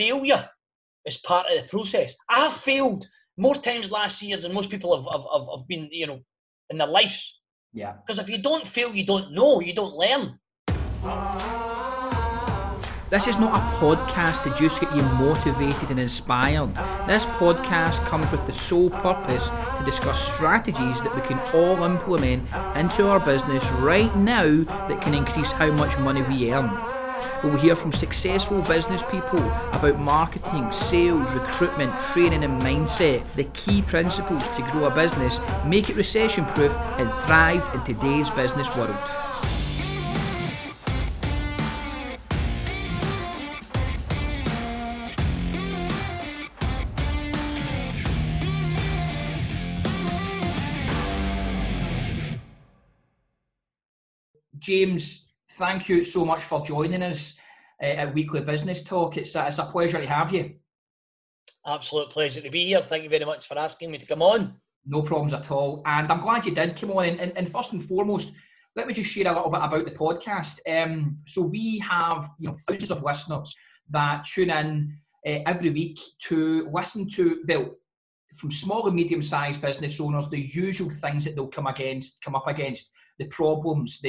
failure is part of the process. I have failed more times last year than most people have been, you know, in their lives. Yeah. Because if you don't fail, you don't know, you don't learn. This is not a podcast to just get you motivated and inspired. This podcast comes with the sole purpose to discuss strategies that we can all implement into our business right now that can increase how much money we earn. We'll hear from successful business people about marketing, sales, recruitment, training and mindset, the key principles to grow a business, make it recession-proof and thrive in today's business world. James, thank you so much for joining us at Weekly Business Talk. It's a pleasure to have you. Absolute pleasure to be here. Thank you very much for asking me to come on. No problems at all. And I'm glad you did come on. And first and foremost, let me just share a little bit about the podcast. So we have, you know, thousands of listeners that tune in every week to listen to, well, from small and medium-sized business owners, the usual things that they'll come up against. The problems,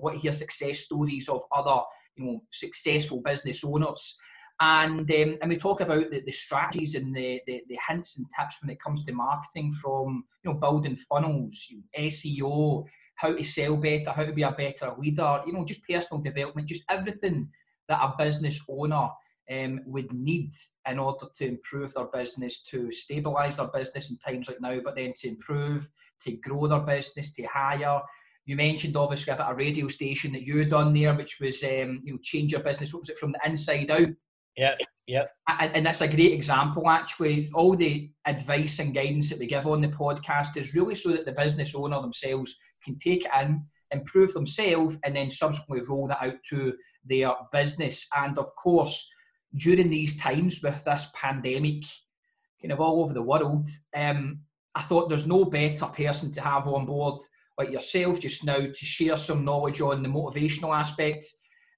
what hear success stories of other, you know, successful business owners, and we talk about the strategies and the hints and tips when it comes to marketing, from, you know, building funnels, you know, SEO, how to sell better, how to be a better leader, you know, just personal development, just everything that a business owner would need in order to improve their business, to stabilise their business in times like now, but then to improve, to grow their business, to hire. You mentioned obviously about a radio station that you had done there, which was, you know, change your business. What was it, from the inside out? Yeah. And that's a great example, actually. All the advice and guidance that we give on the podcast is really so that the business owner themselves can take it in, improve themselves, and then subsequently roll that out to their business. And of course, during these times with this pandemic, kind of all over the world, I thought there's no better person to have on board like yourself just now to share some knowledge on the motivational aspect,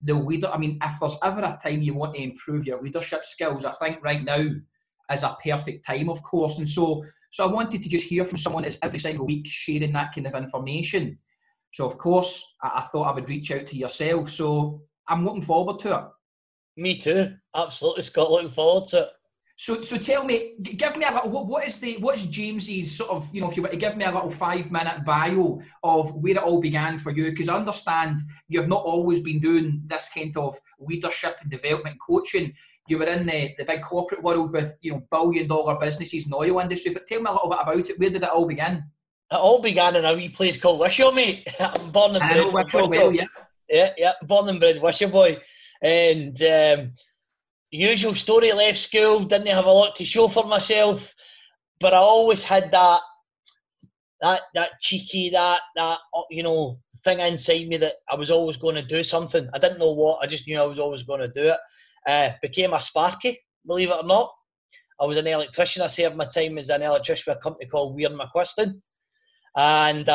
the leader. I mean, if there's ever a time you want to improve your leadership skills, I think right now is a perfect time, of course. And so I wanted to just hear from someone that's every single week sharing that kind of information. So, of course, I thought I would reach out to yourself. So I'm looking forward to it. Me too. Absolutely, Scott. Looking forward to it. So tell me, give me a little, what's James's sort of, you know, if you were to give me a little 5-minute bio of where it all began for you, because I understand you have not always been doing this kind of leadership and development coaching. You were in the big corporate world with, you know, billion-dollar businesses in the oil industry, but tell me a little bit about it. Where did it all begin? It all began in a wee place called Wishaw, mate. I'm born and bred Wishaw, well, yeah. Yeah, born and bred Wishaw boy. And... usual story, left school, didn't have a lot to show for myself, but I always had that cheeky, that you know, thing inside me that I was always going to do something. I didn't know what, I just knew I was always going to do it. Became a sparky, believe it or not. I was an electrician. I served my time as an electrician with a company called Weir McQuiston. And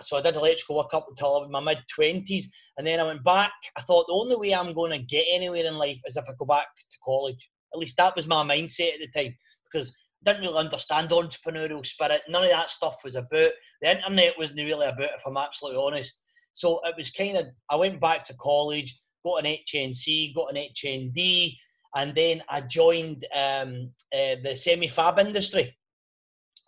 so I did electrical work up until I was in my mid-20s, and then I went back. I thought the only way I'm going to get anywhere in life is if I go back to college. At least that was my mindset at the time, because I didn't really understand entrepreneurial spirit. None of that stuff was about. The internet wasn't really about, if I'm absolutely honest. So it was kind of, I went back to college, got an HNC, got an HND, and then I joined the semi-fab industry.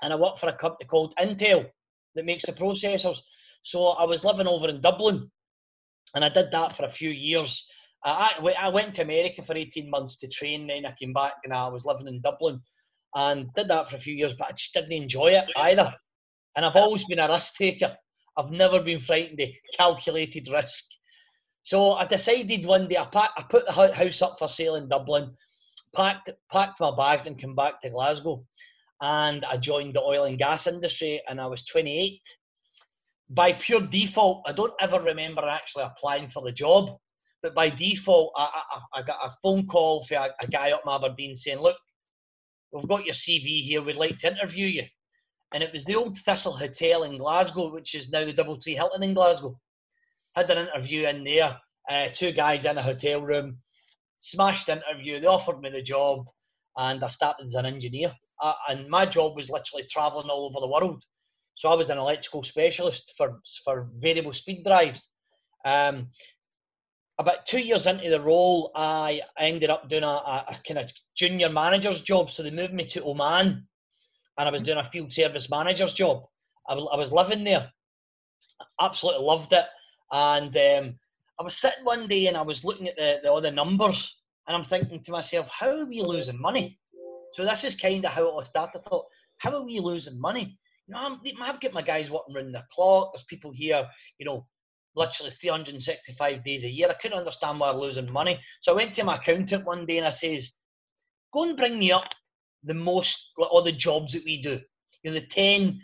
And I worked for a company called Intel that makes the processors. So I was living over in Dublin, and I did that for a few years. I went to America for 18 months to train, then I came back and I was living in Dublin and did that for a few years, but I just didn't enjoy it either. And I've always been a risk taker. I've never been frightened of calculated risk. So I decided one day, I put the house up for sale in Dublin, packed my bags and came back to Glasgow. And I joined the oil and gas industry, and I was 28. By pure default, I don't ever remember actually applying for the job, but by default, I got a phone call from a guy up in Aberdeen saying, "Look, we've got your CV here. We'd like to interview you." And it was the old Thistle Hotel in Glasgow, which is now the Double Tree Hilton in Glasgow. Had an interview in there, two guys in a hotel room. smashed interview, they offered me the job, and I started as an engineer. And my job was literally travelling all over the world. So I was an electrical specialist for variable speed drives. About 2 years into the role, I ended up doing a kind of junior manager's job. So they moved me to Oman, and I was doing a field service manager's job. I was living there. Absolutely loved it. And I was sitting one day and I was looking at all the numbers, and I'm thinking to myself, how are we losing money? So this is kind of how it all started. I thought, how are we losing money? You know, I've got my guys working round the clock. There's people here, you know, literally 365 days a year. I couldn't understand why I'm losing money. So I went to my accountant one day and I says, go and bring me up the most, all the jobs that we do. You know, the 10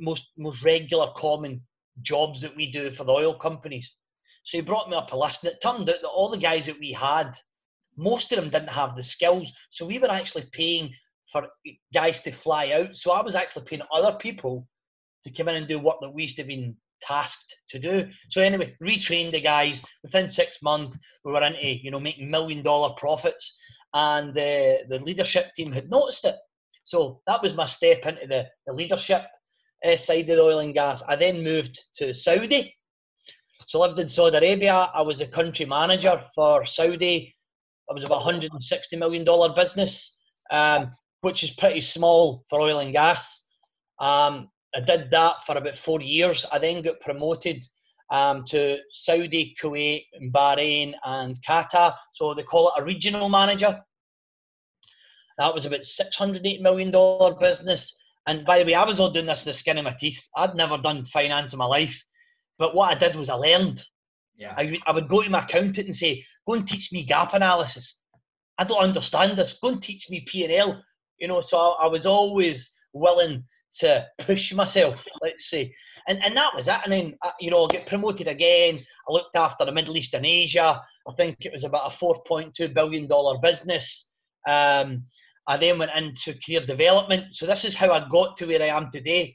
most regular common jobs that we do for the oil companies. So he brought me up a list, and it turned out that all the guys that we had, most of them didn't have the skills. So we were actually paying for guys to fly out. So I was actually paying other people to come in and do work that we used to have been tasked to do. So anyway, retrained the guys. Within 6 months, we were into, you know, making $1 million profits, and the leadership team had noticed it. So that was my step into the leadership side of the oil and gas. I then moved to Saudi. So I lived in Saudi Arabia. I was a country manager for Saudi. It was about $160 million business, which is pretty small for oil and gas. I did that for about 4 years. I then got promoted to Saudi, Kuwait, Bahrain and Qatar. So they call it a regional manager. That was about $608 million business. And by the way, I was all doing this in the skin of my teeth. I'd never done finance in my life. But what I did was I learned. Yeah. I would go to my accountant and say, go and teach me gap analysis. I don't understand this. Go and teach me P&L. You know, so I was always willing to push myself, let's say. And that was it. And then, you know, I get promoted again. I looked after the Middle East and Asia. I think it was about a $4.2 billion business. I then went into career development. So this is how I got to where I am today.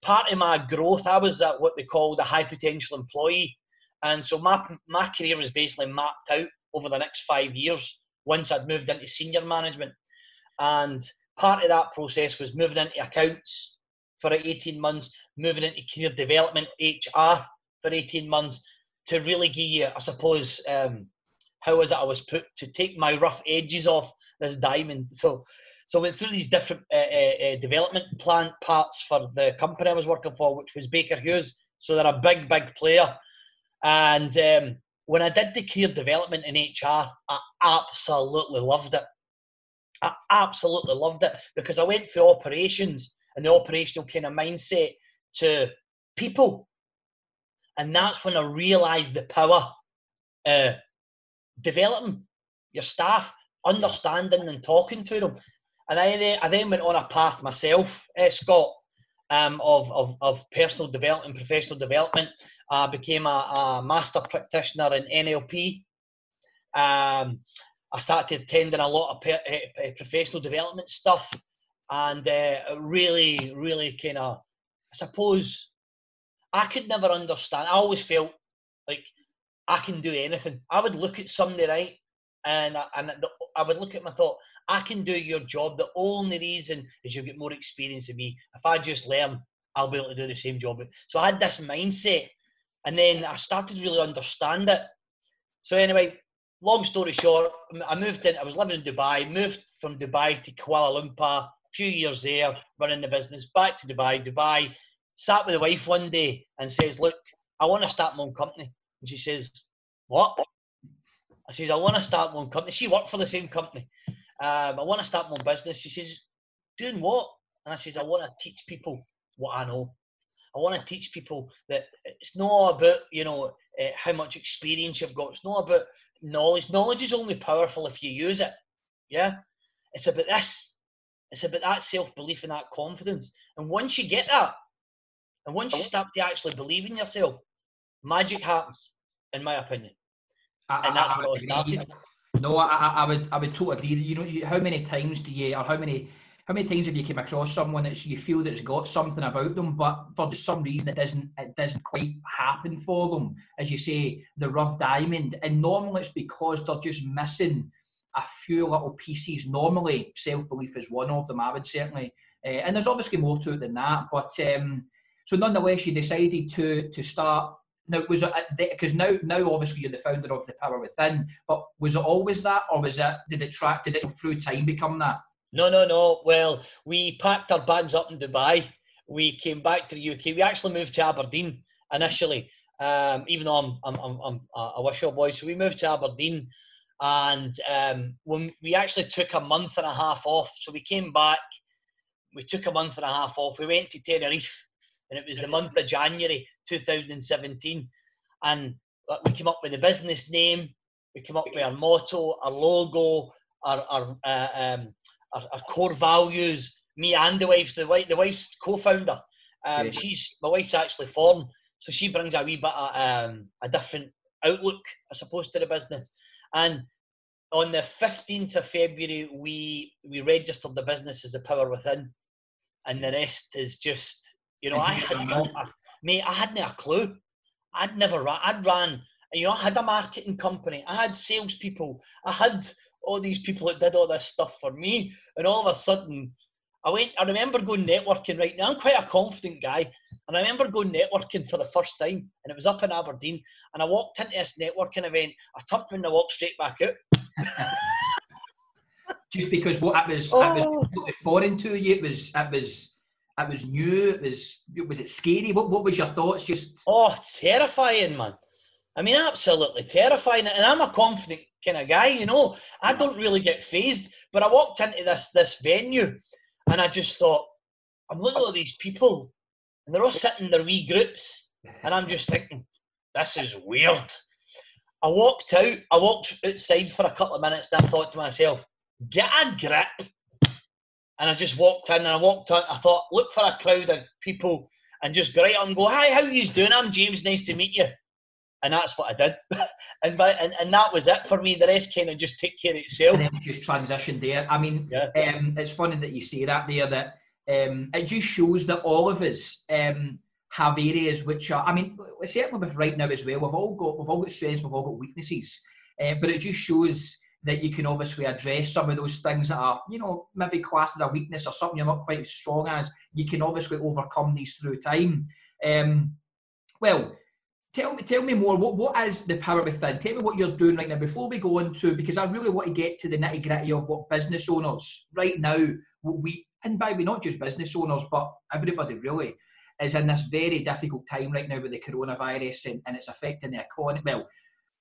Part of my growth, I was at what they call the high potential employee. And so my career was basically mapped out over the next 5 years once I'd moved into senior management. And part of that process was moving into accounts for 18 months, moving into career development, HR for 18 months, to really give you, I suppose, how is it I was put, to take my rough edges off this diamond. So went through these different development plan parts for the company I was working for, which was Baker Hughes. So they're a big, big player. And when I did the career development in HR, I absolutely loved it. I absolutely loved it because I went through operations and the operational kind of mindset to people. And that's when I realised the power of developing your staff, understanding and talking to them. And I then went on a path myself, Scott, of personal development, professional development. I became a master practitioner in NLP. I started attending a lot of professional development stuff, and really, really kind of, I suppose, I could never understand. I always felt like I can do anything. I would look at somebody, right, and I would look at my thought, I can do your job. The only reason is you'll get more experience than me. If I just learn, I'll be able to do the same job. So I had this mindset, and then I started to really understand it. So anyway, long story short, I was living in Dubai, moved from Dubai to Kuala Lumpur, a few years there, running the business, back to Dubai, sat with the wife one day and says, look, I want to start my own company. And she says, what? I says, I want to start my own company. She worked for the same company. I want to start my own business. She says, doing what? And I says, I want to teach people what I know. I want to teach people that it's not about, you know, how much experience you've got. It's not about knowledge. Knowledge is only powerful if you use it. Yeah. It's about this. It's about that self-belief and that confidence. And once you get that, and once you start to actually believe in yourself, magic happens, in my opinion. And that's what I was starting. No, I would totally agree. You know, how many times do you, or how many times have you come across someone that you feel that's got something about them, but for some reason it doesn't quite happen for them? As you say, the rough diamond, and normally it's because they're just missing a few little pieces. Normally, self-belief is one of them, I would certainly. And there's obviously more to it than that. But so nonetheless, you decided to start. Now, was it because now obviously you're the founder of The Power Within, but was it always that, or was it did it through time become that? No. Well, we packed our bags up in Dubai. We came back to the UK. We actually moved to Aberdeen initially, even though I'm a Wishaw boy. So we moved to Aberdeen, and we actually took a month and a half off. So we came back. We took a month and a half off. We went to Tenerife. And it was the month of January 2017. And we came up with the business name, we came up with our motto, our logo, our core values. Me and the wife, so the wife's co-founder. My wife's actually foreign, so she brings a wee bit of a different outlook, I suppose, to the business. And on the 15th of February, we registered the business as The Power Within. And the rest is just... You know, I hadn't a clue. I'd ran, you know, I had a marketing company. I had salespeople. I had all these people that did all this stuff for me. And all of a sudden, I remember going networking right now. I'm quite a confident guy. And I remember going networking for the first time. And it was up in Aberdeen. And I walked into this networking event. I turned around and I walked straight back out. Just because I was completely foreign to you. It was new. Was it scary? What was your thoughts? Just terrifying, man. I mean, absolutely terrifying. And I'm a confident kind of guy, you know. I don't really get fazed. But I walked into this venue, and I just thought, I'm looking at all these people, and they're all sitting in their wee groups, and I'm just thinking, this is weird. I walked out. I walked outside for a couple of minutes, and I thought to myself, get a grip. And I just walked in and I thought, look for a crowd of people and just go right up and go, hi, how are you doing? I'm James, nice to meet you. And that's what I did. and that was it for me. The rest kind of just took care of itself. And then just transitioned there. I mean, yeah. It's funny that you say that there, that it just shows that all of us have areas which are, I mean, certainly with right now as well, we've all got strengths, we've all got weaknesses. But it just shows that you can obviously address some of those things that are, you know, maybe classed as a weakness or something you're not quite as strong as. You can obviously overcome these through time. Well, tell me more. What is The Power Within? Tell me what you're doing right now before we go on to, because I really want to get to the nitty gritty of what business owners right now, not just business owners, but everybody really, is in this very difficult time right now with the coronavirus and it's affecting the economy. Well,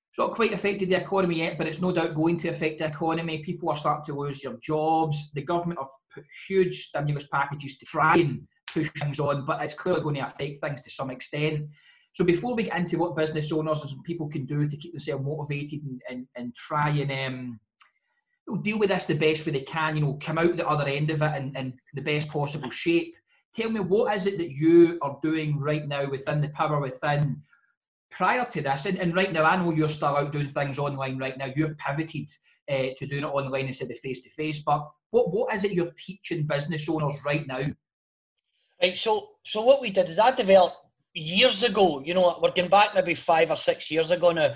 it's not quite affected the economy yet, but it's no doubt going to affect the economy. People are starting to lose their jobs. The government have put huge stimulus packages to try and push things on, but it's clearly going to affect things to some extent. So before we get into what business owners and people can do to keep themselves motivated and try and deal with this the best way they can, you know, come out the other end of it in the best possible shape, tell me, what is it that you are doing right now within The Power Within? Prior to this, and right now, I know you're still out doing things online right now. You've pivoted to doing it online instead of face-to-face, but what is it you're teaching business owners right now? Right, so what we did is I developed years ago, you know, we're going back maybe 5 or 6 years ago now,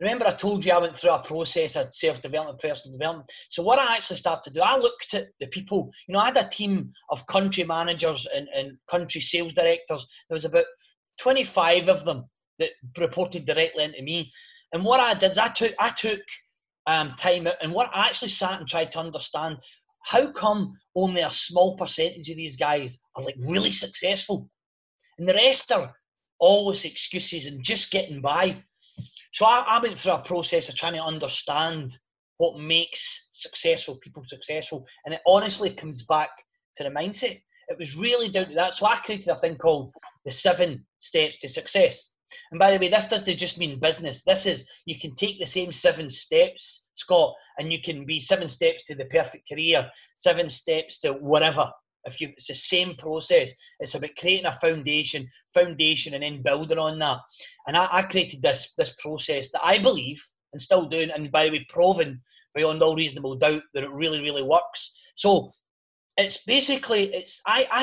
remember I told you I went through a process of self-development, personal development. So what I actually started to do, I looked at the people. You know, I had a team of country managers and country sales directors. There was about 25 of them that reported directly into me. And what I did is I took time out, and what I actually sat and tried to understand, how come only a small percentage of these guys are like really successful? And the rest are always excuses and just getting by. So I went through a process of trying to understand what makes successful people successful. And it honestly comes back to the mindset. It was really down to that. So I created a thing called the 7 steps to success. And by the way, this doesn't just mean business. This is, you can take the same 7 steps, Scott, and you can be 7 steps to the perfect career, 7 steps to whatever. It's the same process. It's about creating a foundation and then building on that. And I created this process that I believe, and still doing, and by the way, proven beyond all reasonable doubt that it really, really works. So I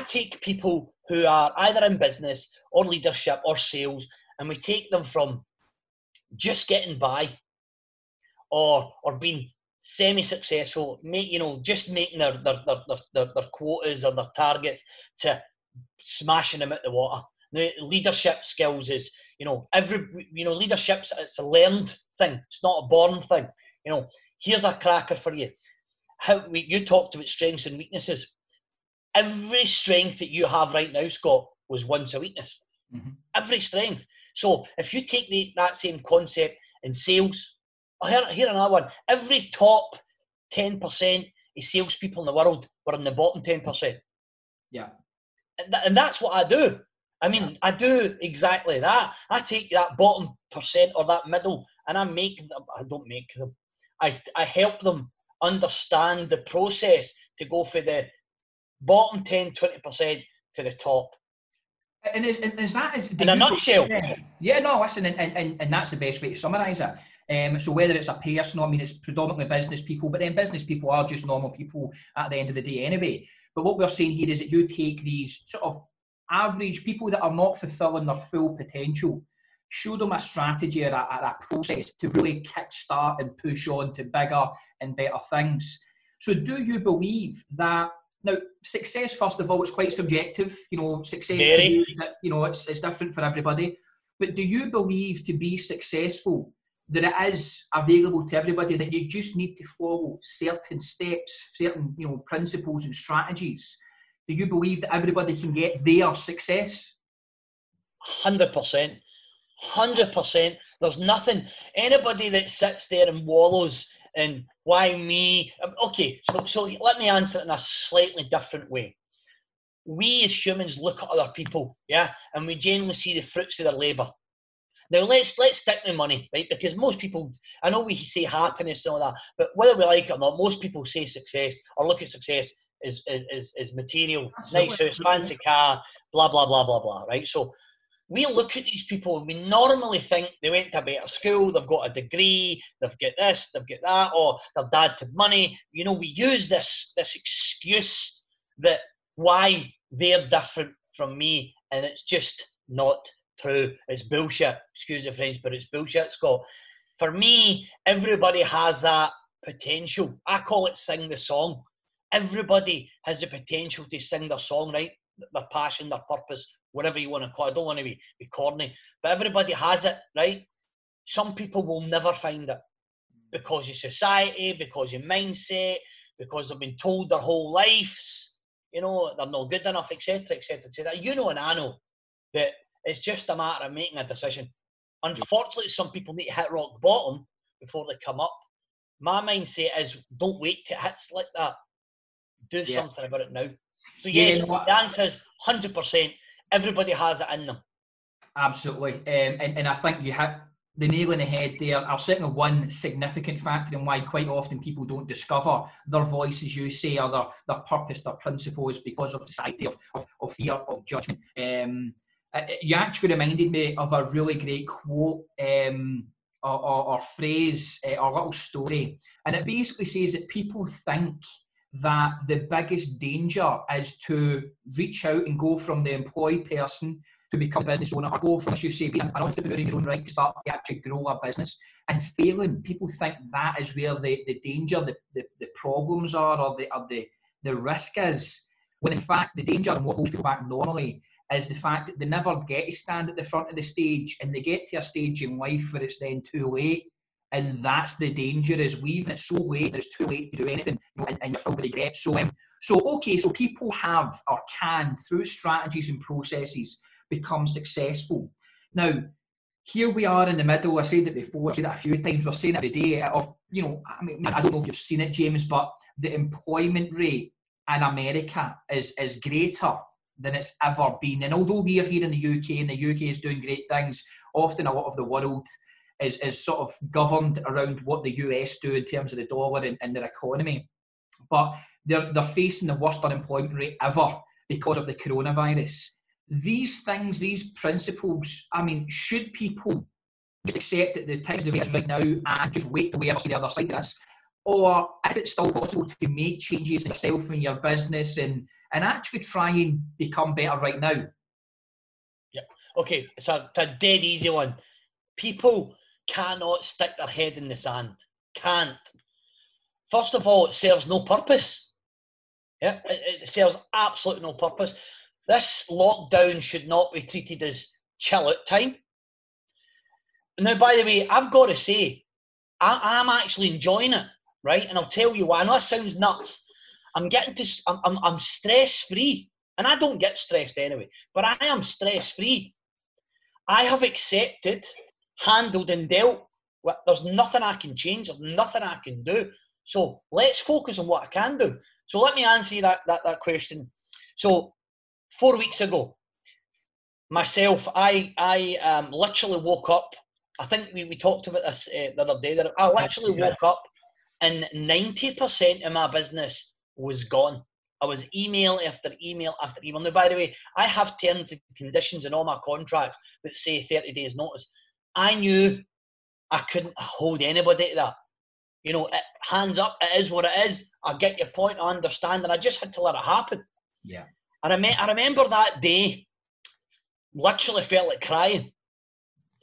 take people who are either in business or leadership or sales, and we take them from just getting by or being semi-successful, just making their quotas or their targets, to smashing them at the water. The leadership skills is, leadership's, it's a learned thing. It's not a born thing. Here's a cracker for you. You talked about strengths and weaknesses. Every strength that you have right now, Scott, was once a weakness. Mm-hmm. Every strength. So if you take that same concept in sales, here another one. Every top 10% of salespeople in the world were in the bottom 10%. Yeah. And that's what I do. I mean, yeah. I do exactly that. I take that bottom percent or that middle, and I help them understand the process to go for the bottom 10, 20% to the top. In a nutshell. Yeah, no, listen, and that's the best way to summarise it. So whether it's a person, it's predominantly business people, but then business people are just normal people at the end of the day anyway. But what we're saying here is that you take these sort of average people that are not fulfilling their full potential, show them a strategy or a process to really kickstart and push on to bigger and better things. So do you believe that, now, success, first of all, it's quite subjective, success, it's different for everybody, but do you believe to be successful that it is available to everybody, that you just need to follow certain steps, certain principles and strategies? Do you believe that everybody can get their success? 100%. 100%. There's nothing. Anybody that sits there and wallows in, why me? Okay, so let me answer it in a slightly different way. We as humans look at other people, yeah? And we generally see the fruits of their labour. Now, let's stick with money, right? Because most people, I know we say happiness and all that, but whether we like it or not, most people say success or look at success is material, nice house, fancy car, blah, blah, blah, blah, blah, right? So we look at these people and we normally think they went to a better school, they've got a degree, they've got this, they've got that, or their dad had money. We use this excuse that why they're different from me, and it's just not true. It's bullshit. Excuse the French, but it's bullshit, Scott. For me, everybody has that potential. I call it sing the song. Everybody has the potential to sing their song, right? Their passion, their purpose, whatever you want to call it. I don't want to be corny, but everybody has it, right? Some people will never find it because of society, because of mindset, because they've been told their whole lives, they're not good enough, etc., etc., etc. And I know that it's just a matter of making a decision. Unfortunately, some people need to hit rock bottom before they come up. My mindset is don't wait till it hits like that. Do something about it now. So yes, the answer is 100%. Everybody has it in them. Absolutely. And I think you hit the nail on the head there. Are certainly one significant factor in why quite often people don't discover their voice, as you say, or their purpose, their principles, because of society, of fear, of judgment. You actually reminded me of a really great quote or phrase or little story. And it basically says that people think that the biggest danger is to reach out and go from the employed person to become a business owner, or go from, as you say, being an entrepreneur in your own right to start to actually grow a business and failing. People think that is where the danger, the problems are, or the risk is, when in fact the danger and what holds people back normally is the fact that they never get to stand at the front of the stage, and they get to a stage in life where it's then too late. And that's the danger, is leaving it so late that it's too late to do anything, and you're filled with regret. So people have or can, through strategies and processes, become successful. Now, here we are in the middle. I said it before, I've said that a few times, we're saying every day I don't know if you've seen it, James, but the employment rate in America is greater than it's ever been. And although we are here in the UK, and the UK is doing great things, often a lot of the world is sort of governed around what the US do in terms of the dollar and their economy. But they're facing the worst unemployment rate ever because of the coronavirus. These things, these principles, should people just accept that the times the way it is right now and just wait till we ever see the other side of this? Or is it still possible to make changes in yourself and your business and actually try and become better right now? Yeah. Okay, it's a dead easy one. People cannot stick their head in the sand. can't. First of all, it serves no purpose. Yeah, it serves absolutely no purpose. This lockdown should not be treated as chill-out time. Now, by the way, I've got to say, I'm actually enjoying it, right? And I'll tell you why. I know it sounds nuts. I'm stress-free. And I don't get stressed anyway, but I am stress-free. I have accepted, handled and dealt with. There's nothing I can change. There's nothing I can do. So let's focus on what I can do. So let me answer that question. So 4 weeks ago, myself, I literally woke up. I think we talked about this the other day. That I literally woke up and 90% of my business was gone. I was email after email after email. Now, by the way, I have terms and conditions in all my contracts that say 30 days notice. I knew I couldn't hold anybody to that. You know, hands up, it is what it is. I get your point, I understand, and I just had to let it happen. Yeah. And I remember that day, literally felt like crying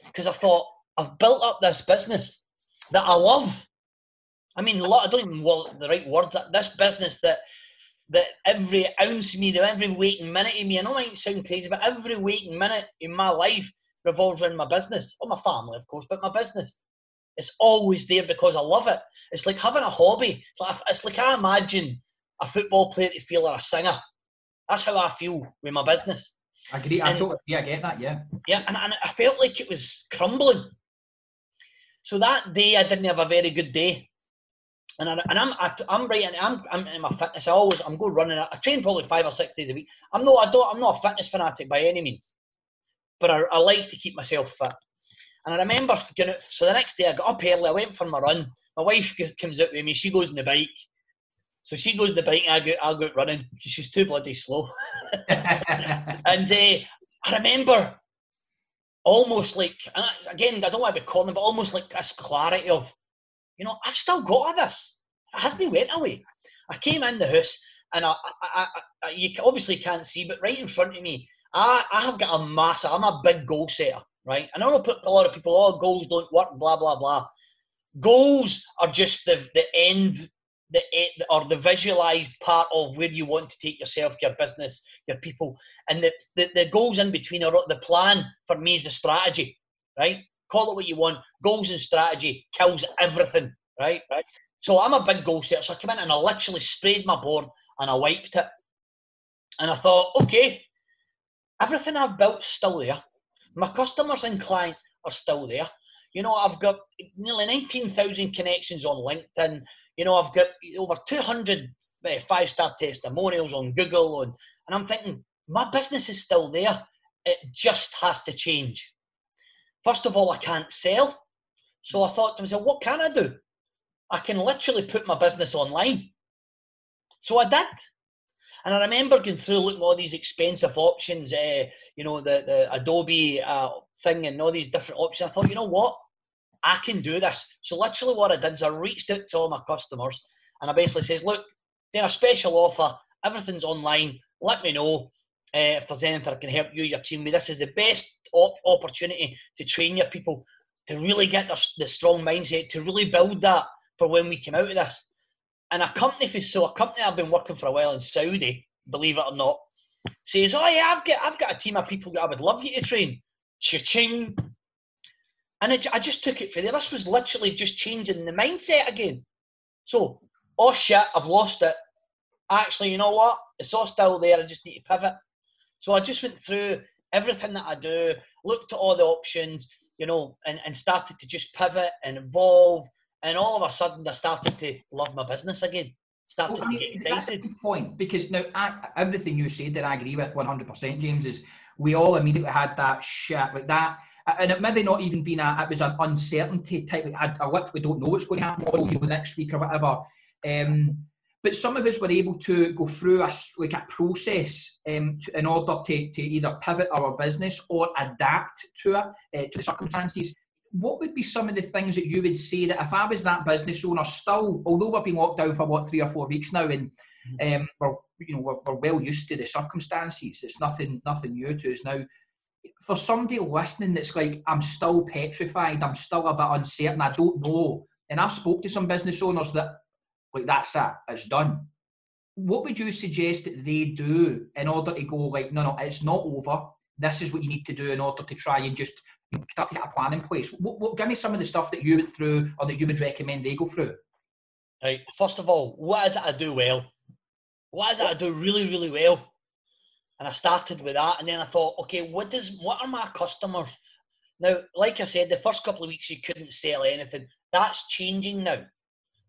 because I thought, I've built up this business that I love. I mean, I don't even know the right words. This business that every ounce of me, every waking minute of me, I know it might sound crazy, but every waking minute in my life revolves around my business. Or my family, of course, but my business. It's always there because I love it. It's like having a hobby. It's like I imagine a football player to feel or a singer. That's how I feel with my business. I agree. I get that, yeah. Yeah, and I felt like it was crumbling. So that day, I didn't have a very good day. I'm in my fitness. I'm go running. I train probably 5 or 6 days a week. I'm not a fitness fanatic by any means, but I like to keep myself fit. And I remember thinking, so the next day I got up early. I went for my run. My wife comes out with me. She goes on the bike. So she goes on the bike. And I go out running because she's too bloody slow. And I remember almost like, and again, I don't want to be corny, but almost like this clarity of, you know, I've still got all this. It hasn't went away. I came in the house, and you obviously can't see, but right in front of me, I have got a massive, I'm a big goal setter, right? And I know a lot of people, oh, goals don't work, blah, blah, blah. Goals are just the end, or the visualized part of where you want to take yourself, your business, your people. And the goals in between, are the plan for me is the strategy, right? Call it what you want. Goals and strategy kills everything, right? So I'm a big goal setter. So I came in and I literally sprayed my board and I wiped it. And I thought, okay, everything I've built is still there. My customers and clients are still there. You know, I've got nearly 19,000 connections on LinkedIn. You know, I've got over 200 five-star testimonials on Google. And I'm thinking, my business is still there. It just has to change. First of all, I can't sell. So I thought to myself, what can I do? I can literally put my business online. So I did. And I remember going through looking at all these expensive options, you know, the Adobe thing and all these different options. I thought, you know what? I can do this. So literally what I did is I reached out to all my customers and I basically says, look, they're a special offer. Everything's online. Let me know. If there's anything I can help you, your team with, this is the best opportunity to train your people, to really get the strong mindset, to really build that for when we come out of this. And a company I've been working for a while in Saudi, believe it or not, says, oh yeah, I've got a team of people that I would love you to train. Cha-ching. And I just took it for there. This was literally just changing the mindset again. So, oh shit, I've lost it. Actually, you know what? It's all still there. I just need to pivot. So I just went through everything that I do, looked at all the options, you know, and started to just pivot and evolve. And all of a sudden, I started to love my business again. Get excited. That's a good point, because now everything you said that I agree with 100%, James, is we all immediately had that shit like that. And it maybe not even been it was an uncertainty type. Like I literally don't know what's going to happen all, you know, next week or whatever. But some of us were able to go through a process in order to either pivot our business or adapt to it, to the circumstances. What would be some of the things that you would say that if I was that business owner still, although we've been locked down for what, 3 or 4 weeks now, and we're well used to the circumstances, it's nothing new to us now. For somebody listening that's like, I'm still petrified, I'm still a bit uncertain, I don't know and I've spoke to some business owners that, like, that's it, it's done. What would you suggest that they do in order to go, like, no, no, it's not over, this is what you need to do in order to try and just start to get a plan in place? What, give me some of the stuff that you went through or that you would recommend they go through. Right, first of all, what is it I do well? What is it I do really, really well? And I started with that, and then I thought, okay, what are my customers? Now, like I said, the first couple of weeks you couldn't sell anything. That's changing now.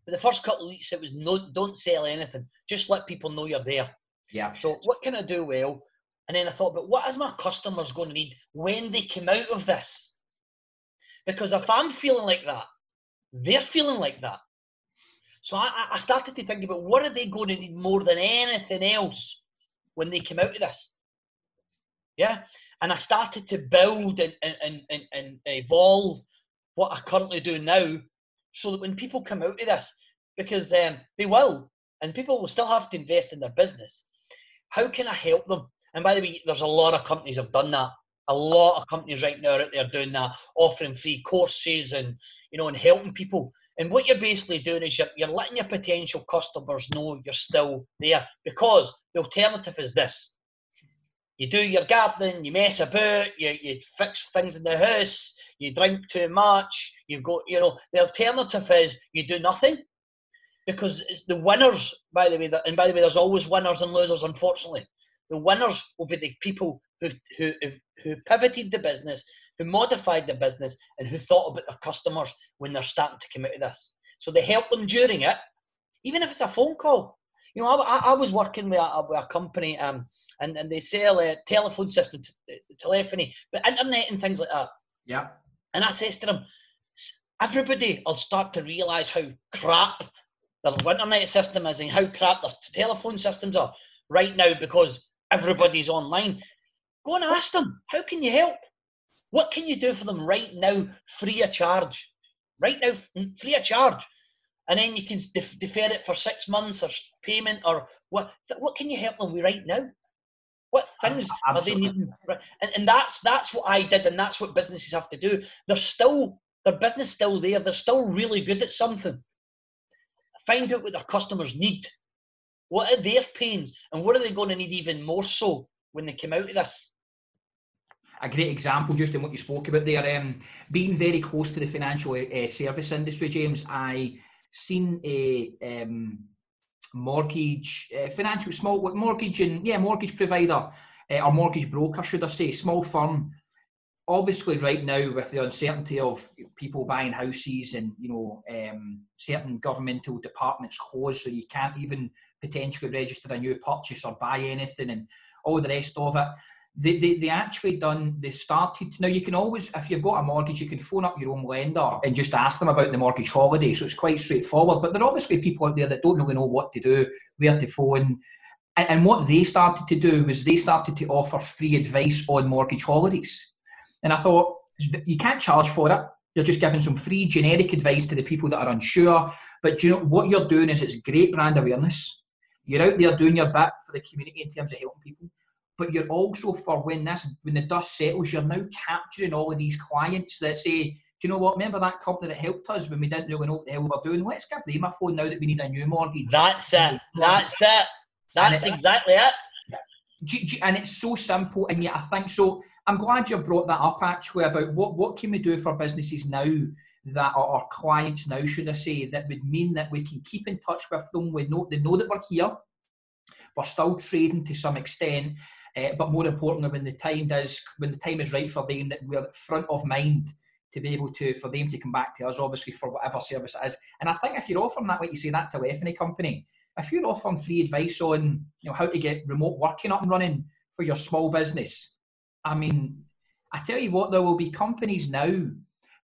But the first couple of weeks, it was no, don't sell anything. Just let people know you're there. Yeah. So what can I do well? And then I thought, but what is my customers going to need when they come out of this? Because if I'm feeling like that, they're feeling like that. So I started to think about what are they going to need more than anything else when they come out of this? Yeah. And I started to build and evolve what I currently do now, so that when people come out of this, because they will, and people will still have to invest in their business, how can I help them? And by the way, there's a lot of companies have done that. A lot of companies right now are out there doing that, offering free courses and, you know, and helping people. And what you're basically doing is you're letting your potential customers know you're still there, because the alternative is this. You do your gardening, you mess about, you fix things in the house, you drink too much, you go, you know, the alternative is you do nothing, because it's the winners, by the way, and by the way, there's always winners and losers, unfortunately. The winners will be the people who pivoted the business, who modified the business, and who thought about their customers when they're starting to come out of this. So they help them during it, even if it's a phone call. You know, I was working with a company, and they sell a telephone system, telephony, but internet and things like that. Yeah. And I says to them, everybody will start to realise how crap their internet system is and how crap their telephone systems are right now, because everybody's online. Go and ask them, how can you help? What can you do for them right now, free of charge? Right now, free of charge. And then you can defer it for 6 months or payment or what. What can you help them with right now? What things Absolutely. Are they needing? And that's what I did, and that's what businesses have to do. They're still, their business is still there. They're still really good at something. Find out what their customers need. What are their pains, and what are they going to need even more so when they come out of this? A great example just in what you spoke about there. Being very close to the financial service industry, James, I seen a mortgage financial small mortgage and mortgage provider or mortgage broker, should I say, small firm. Obviously, right now with the uncertainty of people buying houses and, you know, certain governmental departments closed, so you can't even potentially register a new purchase or buy anything and all the rest of it. They started, now you can always, if you've got a mortgage, you can phone up your own lender and just ask them about the mortgage holiday, so it's quite straightforward. But there are obviously people out there that don't really know what to do, where to phone, and what they started to do was they started to offer free advice on mortgage holidays. And I thought, you can't charge for it, you're just giving some free generic advice to the people that are unsure. But you know what you're doing is, it's great brand awareness, you're out there doing your bit for the community in terms of helping people, but you're also, for when the dust settles, you're now capturing all of these clients that say, do you know what, remember that company that helped us when we didn't really know what the hell we were doing? Let's give them a phone now that we need a new mortgage. That's it. That's it. That's exactly it. And it's so simple, and yet I think so. I'm glad you brought that up, actually, about what can we do for businesses now that are our clients now, should I say, that would mean that we can keep in touch with them. They know that we're here. We're still trading to some extent. But more importantly, when the time is right for them, that we're front of mind to be able to, for them to come back to us, obviously, for whatever service it is. And I think if you're offering that, like you say, that telephony company, if you're offering free advice on, you know, how to get remote working up and running for your small business, I mean, I tell you what, there will be companies now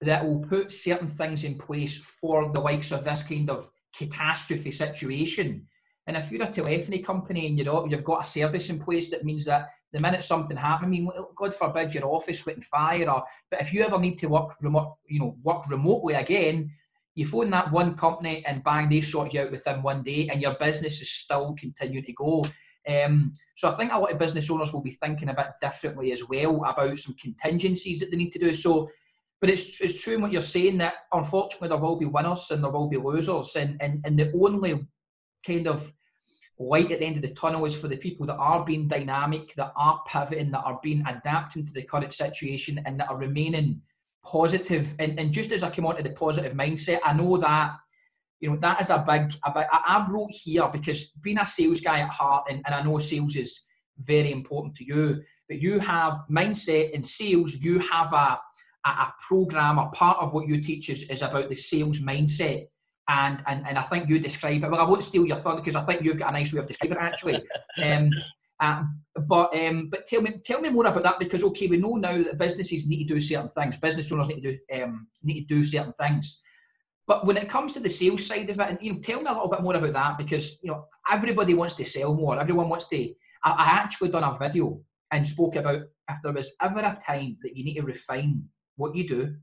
that will put certain things in place for the likes of this kind of catastrophe situation. And if you're a telephony company and you've got a service in place that means that the minute something happens, I mean, God forbid your office went on fire, but if you ever need to work remotely again, you phone that one company and bang, they sort you out within one day, and your business is still continuing to go. So I think a lot of business owners will be thinking a bit differently as well about some contingencies that they need to do. So But it's true in what you're saying that unfortunately there will be winners and there will be losers, and the only kind of light at the end of the tunnel is for the people that are being dynamic, that are pivoting, that are being adapting to the current situation, and that are remaining positive. And just as I came on to the positive mindset, I know that, you know, that is a big I've wrote here because being a sales guy at heart, and I know sales is very important to you, but you have mindset in sales, you have a program, or part of what you teach is about the sales mindset. And I think you describe it. Well, I won't steal your thunder because I think you've got a nice way of describing it actually. But tell me more about that, because okay, we know now that businesses need to do certain things. Business owners need to do certain things. But when it comes to the sales side of it, and you know, tell me a little bit more about that, because you know everybody wants to sell more. Everyone wants to. I actually done a video and spoke about if there was ever a time that you need to refine what you do,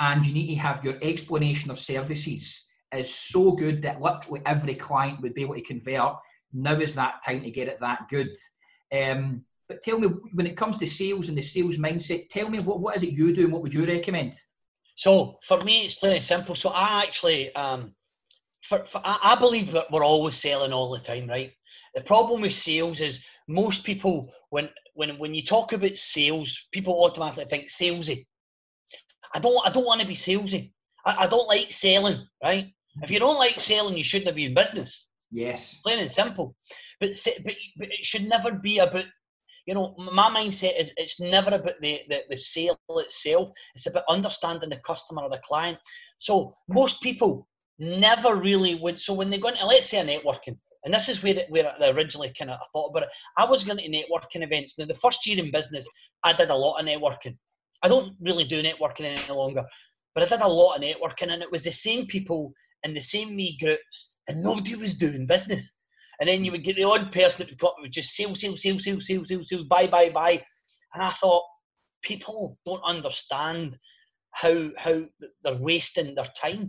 and you need to have your explanation of services is so good that literally every client would be able to convert. Now is that time to get it that good. But tell me, when it comes to sales and the sales mindset, tell me what is it you do and what would you recommend? So for me, it's plain and simple. So I actually, I believe that we're always selling all the time, right? The problem with sales is most people, when you talk about sales, people automatically think salesy. I don't want to be salesy. I don't like selling, right? If you don't like selling, you shouldn't have been in business. Yes. Plain and simple. But it should never be about, you know, my mindset is it's never about the sale itself. It's about understanding the customer or the client. So most people never really would. So when they go into, let's say, a networking, and this is where I originally kind of thought about it. I was going to networking events. Now, the first year in business, I did a lot of networking. I don't really do networking any longer. But I did a lot of networking, and it was the same people in the same wee groups, and nobody was doing business. And then you would get the odd person that would come up with just sales, sales, sales, sales, sales, sales, sales, buy, buy, buy. And I thought, people don't understand how they're wasting their time.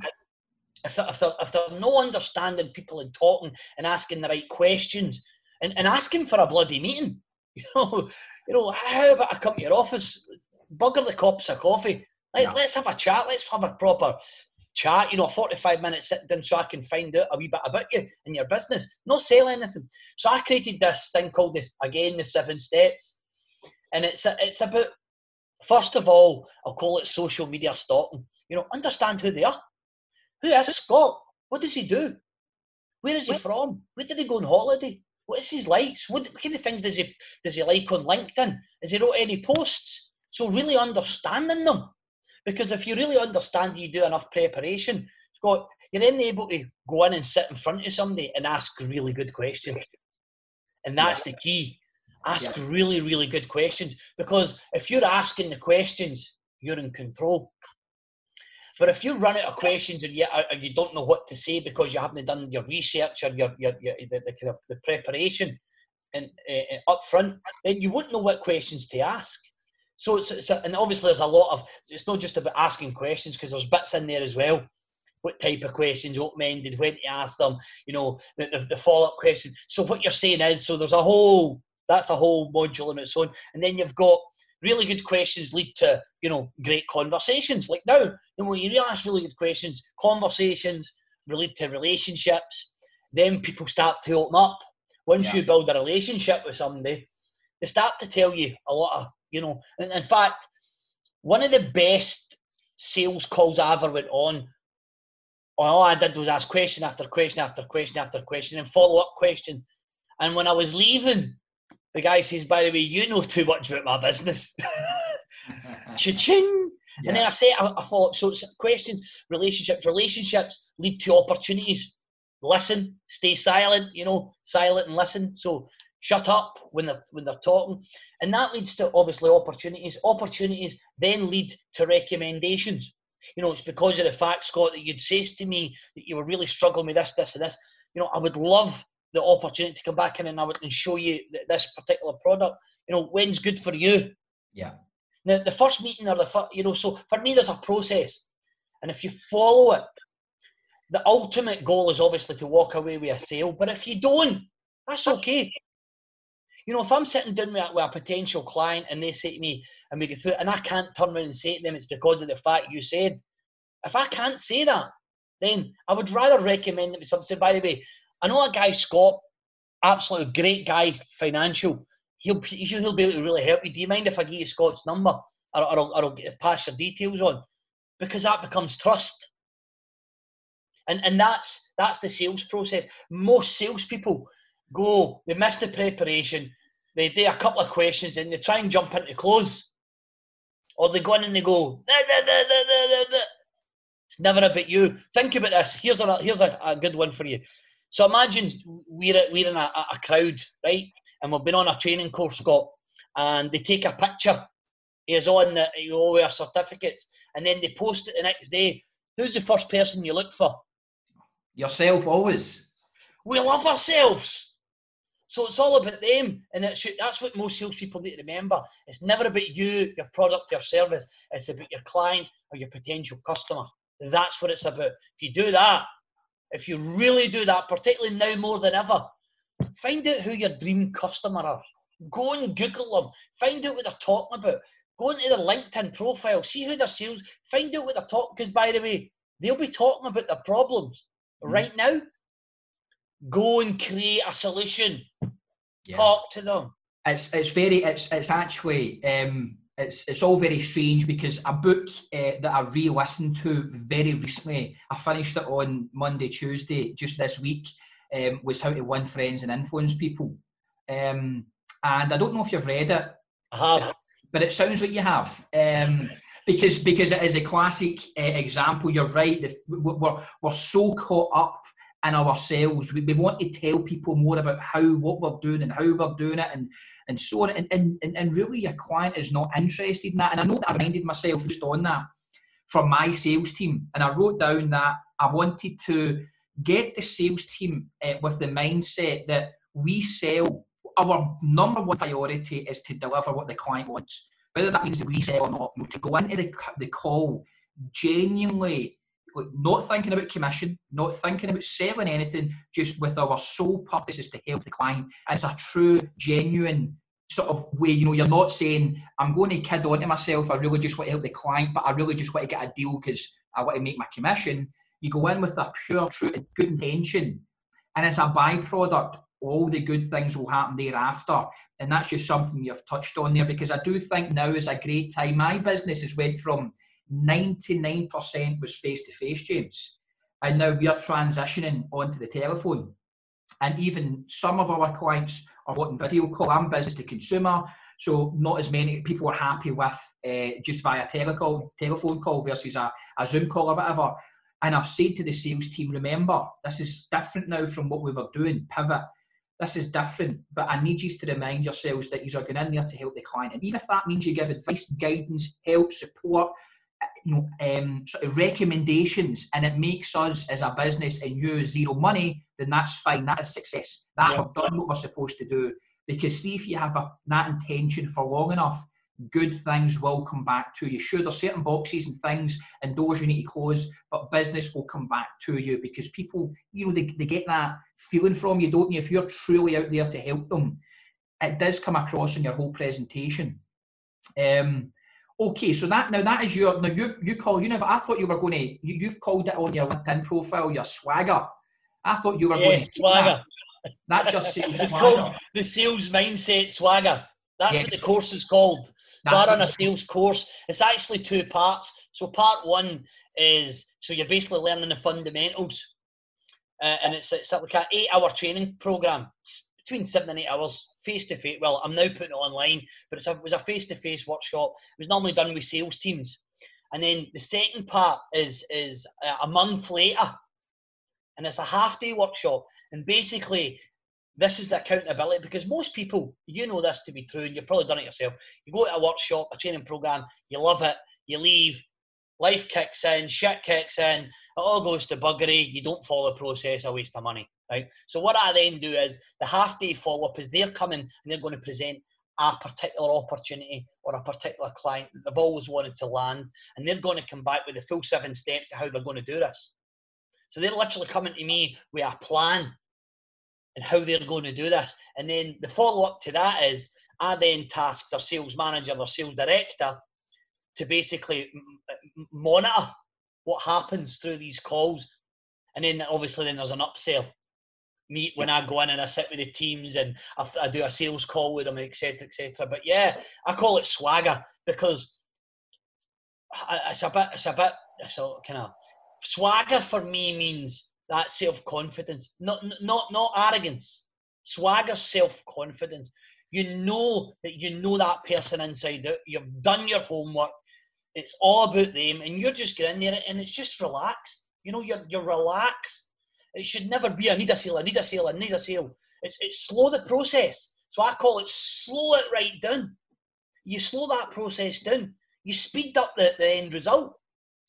If they're not understanding people and talking and asking the right questions and asking for a bloody meeting, you know, how about I come to your office, bugger the cops a coffee. Like, let's have a chat. Let's have a proper chat, you know, a 45-minute sit-down so I can find out a wee bit about you and your business. Not sell anything. So I created this thing called, the 7 steps. And it's about, first of all, I'll call it social media stalking. You know, understand who they are. Who is Scott? What does he do? Where is he from? Where did he go on holiday? What is his likes? What kind of things does he like on LinkedIn? Has he wrote any posts? So really understanding them. Because if you really understand, you do enough preparation, Scott, you're then able to go in and sit in front of somebody and ask really good questions. And that's the key. Ask really, really good questions. Because if you're asking the questions, you're in control. But if you run out of questions and you don't know what to say because you haven't done your research or the preparation and up front, then you wouldn't know what questions to ask. So and obviously there's a lot of, it's not just about asking questions, because there's bits in there as well. What type of questions, open-ended, when to ask them, you know, the follow-up question. So what you're saying is, so there's that's a whole module on its own. And then you've got really good questions lead to, you know, great conversations. Like now, when you ask really good questions, conversations relate to relationships. Then people start to open up. Once you build a relationship with somebody, they start to tell you a lot of, you know, and in fact, one of the best sales calls I ever went on, all I did was ask question after question after question after question and follow-up question. And when I was leaving, the guy says, by the way, you know too much about my business. Cha-ching. Yeah. And then I thought, so it's questions, relationships. Relationships lead to opportunities. Listen, stay silent, you know, silent and listen. So shut up when they're talking. And that leads to, obviously, opportunities. Opportunities then lead to recommendations. You know, it's because of the fact, Scott, that you'd say to me that you were really struggling with this, this, and this. You know, I would love the opportunity to come back in and I would show you this particular product. You know, when's good for you? Yeah. Now, the first meeting or you know, so for me, there's a process. And if you follow it, the ultimate goal is obviously to walk away with a sale. But if you don't, that's okay. You know, if I'm sitting down with a potential client and they say to me, and we get through it, and I can't turn around and say to them, it's because of the fact you said. If I can't say that, then I would rather recommend them something. Say, by the way, I know a guy, Scott, absolutely great guy, financial. He'll be able to really help you. Do you mind if I give you Scott's number? Or I'll pass your details on. Because that becomes trust. And that's the sales process. Most salespeople go, they miss the preparation, they do a couple of questions and they try and jump into close. Or they go in and they go, nah, nah, nah, nah, nah, nah. It's never about you. Think about this. Here's a good one for you. So imagine we're in a crowd, right? And we've been on a training course, Scott, and they take a picture. He's on all our certificates, and then they post it the next day. Who's the first person you look for? Yourself, always. We love ourselves. So it's all about them, and that's what most salespeople need to remember. It's never about you, your product, your service. It's about your client or your potential customer. That's what it's about. If you do that, if you really do that, particularly now more than ever, find out who your dream customer are. Go and Google them. Find out what they're talking about. Go into their LinkedIn profile. See who their sales. Find out what they're talking. Because by the way, they'll be talking about their problems right now. Go and create a solution. Yeah. Talk to them. It's all very strange because a book that I re-listened to very recently, I finished it on Monday, Tuesday, just this week, was How to Win Friends and Influence People. And I don't know if you've read it. I have. But it sounds like you have, because it is a classic example. You're right. We're so caught up in ourselves. We want to tell people more about what we're doing and how we're doing it, and so on. And really, your client is not interested in that. And I know that I reminded myself just on that from my sales team, and I wrote down that I wanted to get the sales team with the mindset that we sell. Our number one priority is to deliver what the client wants. Whether that means that we sell or not, to go into the call genuinely, like, not thinking about commission, not thinking about selling anything, just with our sole purpose is to help the client. And it's a true, genuine sort of way. You know, you're not saying, I'm going to kid on to myself, I really just want to help the client, but I really just want to get a deal because I want to make my commission. You go in with a pure, true, and good intention. And it's a byproduct. All the good things will happen thereafter. And that's just something you've touched on there, because I do think now is a great time. My business has went from 99% was face-to-face, James, and now we are transitioning onto the telephone. And even some of our clients are wanting video call. I'm business to consumer, so not as many people are happy with just via telephone call versus a Zoom call or whatever. And I've said to the sales team, remember, this is different now from what we were doing, pivot. This is different, but I need you to remind yourselves that you are going in there to help the client. And even if that means you give advice, guidance, help, support, you know, sort of recommendations, and it makes us as a business and you zero money, then that's fine. That is success. That we've done what we're supposed to do. Because see, if you have that intention for long enough, good things will come back to you. Sure, there's certain boxes and things and doors you need to close, but business will come back to you because people, you know, they get that feeling from you, don't you? If you're truly out there to help them, it does come across in your whole presentation. Okay, so you've called it on your LinkedIn profile your swagger. I thought you were swagger. That's your sales. It's swagger. Called the sales mindset swagger. That's what the course is called. That's on a sales course. It's actually two parts. So part one is, so you're basically learning the fundamentals. And it's like an 8-hour training program, between 7 and 8 hours, face-to-face. Well, I'm now putting it online, but it was a face-to-face workshop. It was normally done with sales teams. And then the second part is a month later. And it's a half-day workshop. And basically, this is the accountability, because most people, you know this to be true, and you've probably done it yourself. You go to a workshop, a training program, you love it, you leave, life kicks in, shit kicks in, it all goes to buggery, you don't follow the process, a waste of money, right? So what I then do is, the half-day follow-up is they're coming and they're going to present a particular opportunity or a particular client that they've always wanted to land, and they're going to come back with the full 7 steps of how they're going to do this. So they're literally coming to me with a plan. and how they're going to do this. And then the follow-up to that is I then tasked our sales manager, our sales director, to basically monitor what happens through these calls. And then obviously then there's an upsell. Meet when I go in and I sit with the teams and I do a sales call with them, etc, etc. But yeah, I call it swagger because it's a kind of swagger for me means that self-confidence, not arrogance. Swagger, self-confidence. You know that that person inside out. You've done your homework. It's all about them, and you're just getting there, and it's just relaxed. You know, you're relaxed. It should never be, I need a sale, I need a sale, I need a sale. It's slow the process. So I call it slow it right down. You slow that process down. You speed up the end result.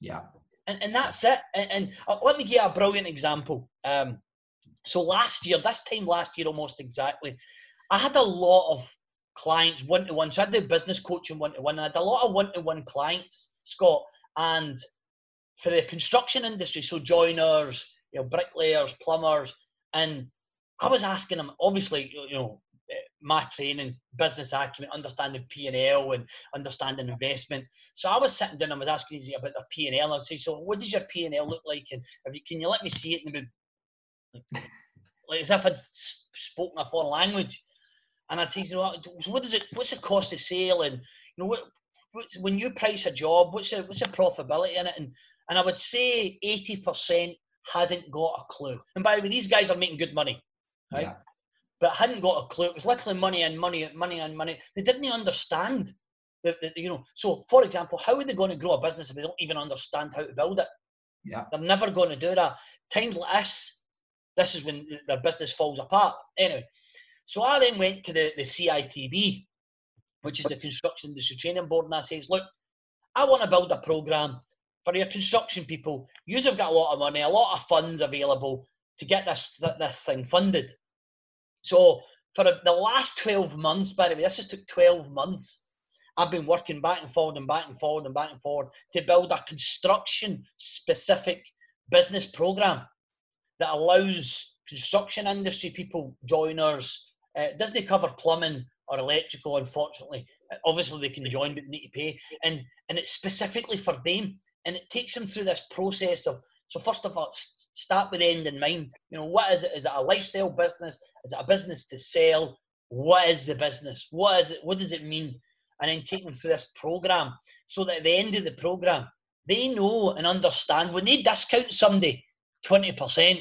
Yeah. And that's it. And let me give you a brilliant example. So last year, this time last year almost exactly, I had a lot of clients one-to-one. So I did business coaching one-to-one. I had a lot of one-to-one clients, Scott, and for the construction industry, so joiners, you know, bricklayers, plumbers, and I was asking them, obviously, you know, my training, business acumen, understanding P&L and understanding investment. So I was sitting down and I was asking them about their P&L. I'd say, so what does your P&L look like? And can you let me see it? And they would, like as if I'd spoken a foreign language. And I'd say, you know, so what's the cost of sale? And, you know, when you price a job, what's the profitability in it? And I would say 80% hadn't got a clue. And by the way, these guys are making good money, right? Yeah. But hadn't got a clue. It was literally money in, money out. They didn't understand, you know. So, for example, how are they going to grow a business if they don't even understand how to build it? Yeah. They're never going to do that. Times like this is when their business falls apart. Anyway, so I then went to the CITB, which is the Construction Industry Training Board, and I says, look, I want to build a programme for your construction people. You've got a lot of money, a lot of funds available to get this thing funded. So for the last 12 months, by the way, this has took 12 months, I've been working back and forward and back and forward and back and forward to build a construction-specific business program that allows construction industry people, joiners, it doesn't cover plumbing or electrical, unfortunately. Obviously, they can join, but they need to pay. And it's specifically for them. And it takes them through this process of, so first of all, start with the end in mind. You know, what is it? Is it a lifestyle business? Is it a business to sell? What is the business? What is it? What does it mean? And then take them through this program so that at the end of the program, they know and understand when they discount somebody 20%,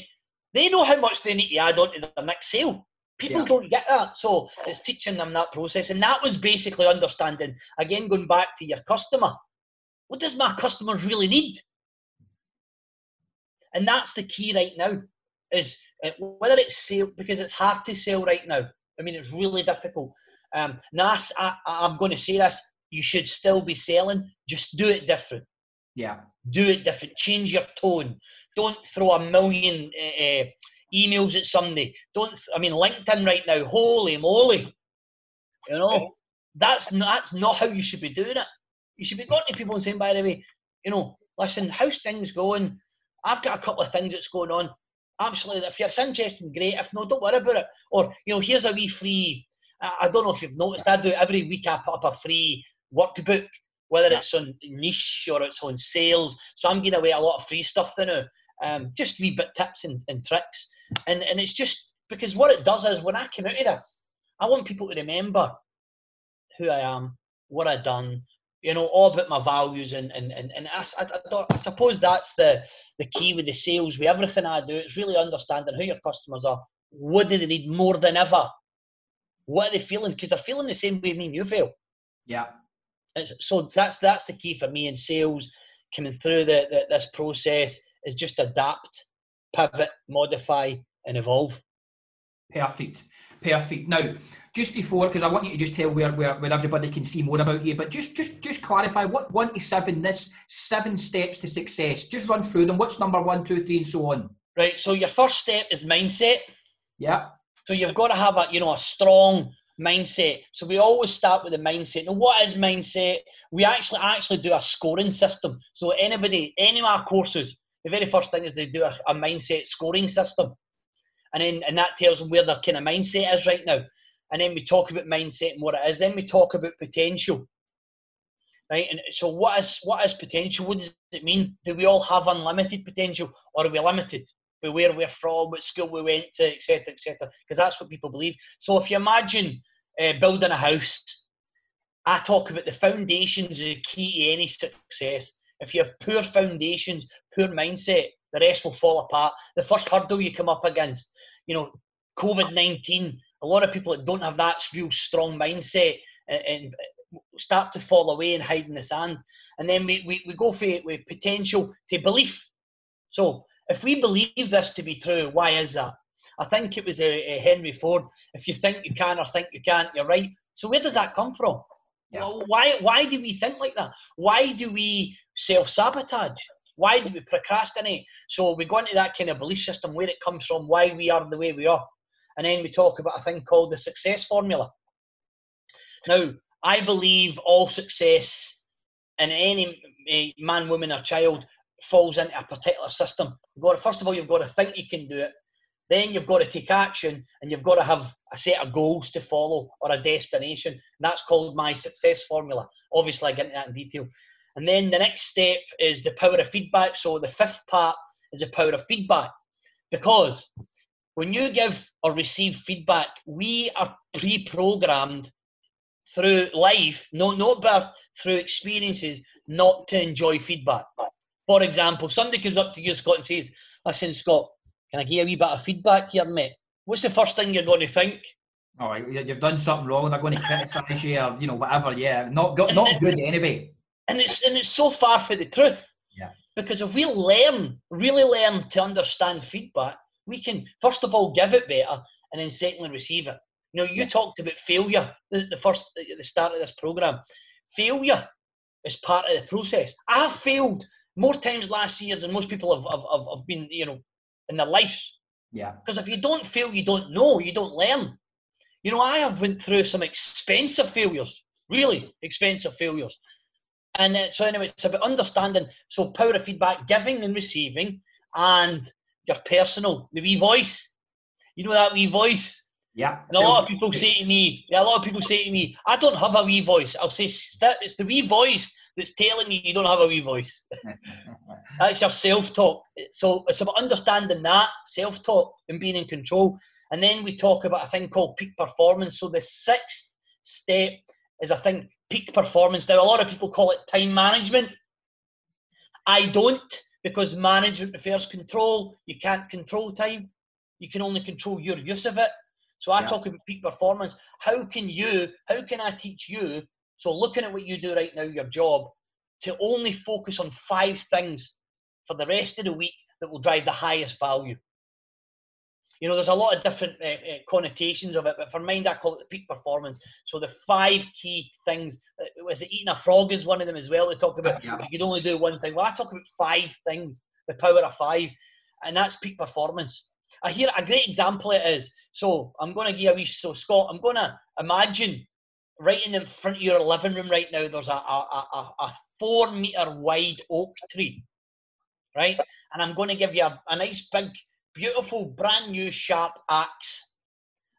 they know how much they need to add on to their next sale. People don't get that. So it's teaching them that process. And that was basically understanding, again, going back to your customer. What does my customers really need? And that's the key right now, is whether it's sale, because it's hard to sell right now. I mean, it's really difficult. Now, I'm going to say this, you should still be selling, just do it different. Yeah. Do it different. Change your tone. Don't throw a million emails at somebody. LinkedIn right now, holy moly. You know, that's not how you should be doing it. You should be going to people and saying, by the way, you know, listen, how's things going? I've got a couple of things that's going on. Absolutely. If you're interested, great. If not, don't worry about it. Or, you know, here's a wee free, I don't know if you've noticed, I do it every week. I put up a free workbook, whether it's on niche or it's on sales. So I'm giving away a lot of free stuff there now. Just wee bit tips and tricks. And it's just, because what it does is, when I came out of this, I want people to remember who I am, what I've done, you know, all about my values, and I suppose that's the key with the sales, with everything I do. It's really understanding who your customers are, what do they need more than ever, what are they feeling, because they're feeling the same way me and you feel. Yeah. So that's the key for me in sales, coming through this process, is just adapt, pivot, modify, and evolve. Perfect. Now, just before, because I want you to just tell where everybody can see more about you, but just clarify what 1 to 7, this 7 steps to success. Just run through them. What's number 1, 2, 3, and so on? Right. So your first step is mindset. Yeah. So you've got to have a strong mindset. So we always start with the mindset. Now, what is mindset? We actually do a scoring system. So any of my courses, the very first thing is they do a mindset scoring system. And that tells them where their kind of mindset is right now. And then we talk about mindset and what it is. Then we talk about potential. Right? And so what is potential? What does it mean? Do we all have unlimited potential, or are we limited by where we're from, what school we went to, etc., etc.? Because that's what people believe. So if you imagine building a house, I talk about the foundations are the key to any success. If you have poor foundations, poor mindset, the rest will fall apart. The first hurdle you come up against, you know, COVID-19, a lot of people that don't have that real strong mindset and start to fall away and hide in the sand. And then we go for it with potential to belief. So if we believe this to be true, why is that? I think it was Henry Ford. If you think you can or think you can't, you're right. So where does that come from? Yeah. Well, why do we think like that? Why do we self-sabotage? Why do we procrastinate? So we go into that kind of belief system, where it comes from, why we are the way we are. And then we talk about a thing called the success formula. Now, I believe all success in any man, woman or child falls into a particular system. You've got to, first of all, you've got to think you can do it. Then you've got to take action, and you've got to have a set of goals to follow, or a destination. And that's called my success formula. Obviously, I get into that in detail. And then the next step is the power of feedback. So the fifth part is the power of feedback. Because when you give or receive feedback, we are pre-programmed through life, not birth, through experiences, not to enjoy feedback. For example, somebody comes up to you, Scott, and says, "Listen, Scott, can I give you a wee bit of feedback here, mate?" What's the first thing you're going to think? Oh, you've done something wrong. They're going to criticise you, or you know, whatever. Yeah, not good anyway. And it's so far from the truth. Yeah. Because if we really learn to understand feedback, we can first of all give it better, and then secondly receive it. Now, you talked about failure at the start of this program. Failure is part of the process. I failed more times last year than most people have been, you know, in their lives. Yeah. Because if you don't fail, you don't know, you don't learn. You know, I have went through some expensive failures, really expensive failures. And so anyway, it's about understanding. So power of feedback, giving and receiving, and your personal, the wee voice. You know that wee voice? Yeah. And a lot of people say to me, I don't have a wee voice. I'll say, it's the wee voice that's telling you you don't have a wee voice. That's your self-talk. So it's about understanding that self-talk and being in control. And then we talk about a thing called peak performance. So the sixth step is a thing, peak performance. Now, a lot of people call it time management. I don't, because management refers control. You can't control time. You can only control your use of it. So I talk about peak performance. How can I teach you? So looking at what you do right now, your job, to only focus on 5 things for the rest of the week that will drive the highest value. You know, there's a lot of different connotations of it, but for mine, I call it the peak performance. So the 5 key things, was it eating a frog is one of them as well? They talk about you could only do one thing. Well, I talk about 5 things, the power of 5, and that's peak performance. I hear a great example it is. So I'm going to give you, so Scott, I'm going to imagine right in the front of your living room right now, there's a 4-metre wide oak tree, right? And I'm going to give you a nice big, beautiful, brand new sharp axe.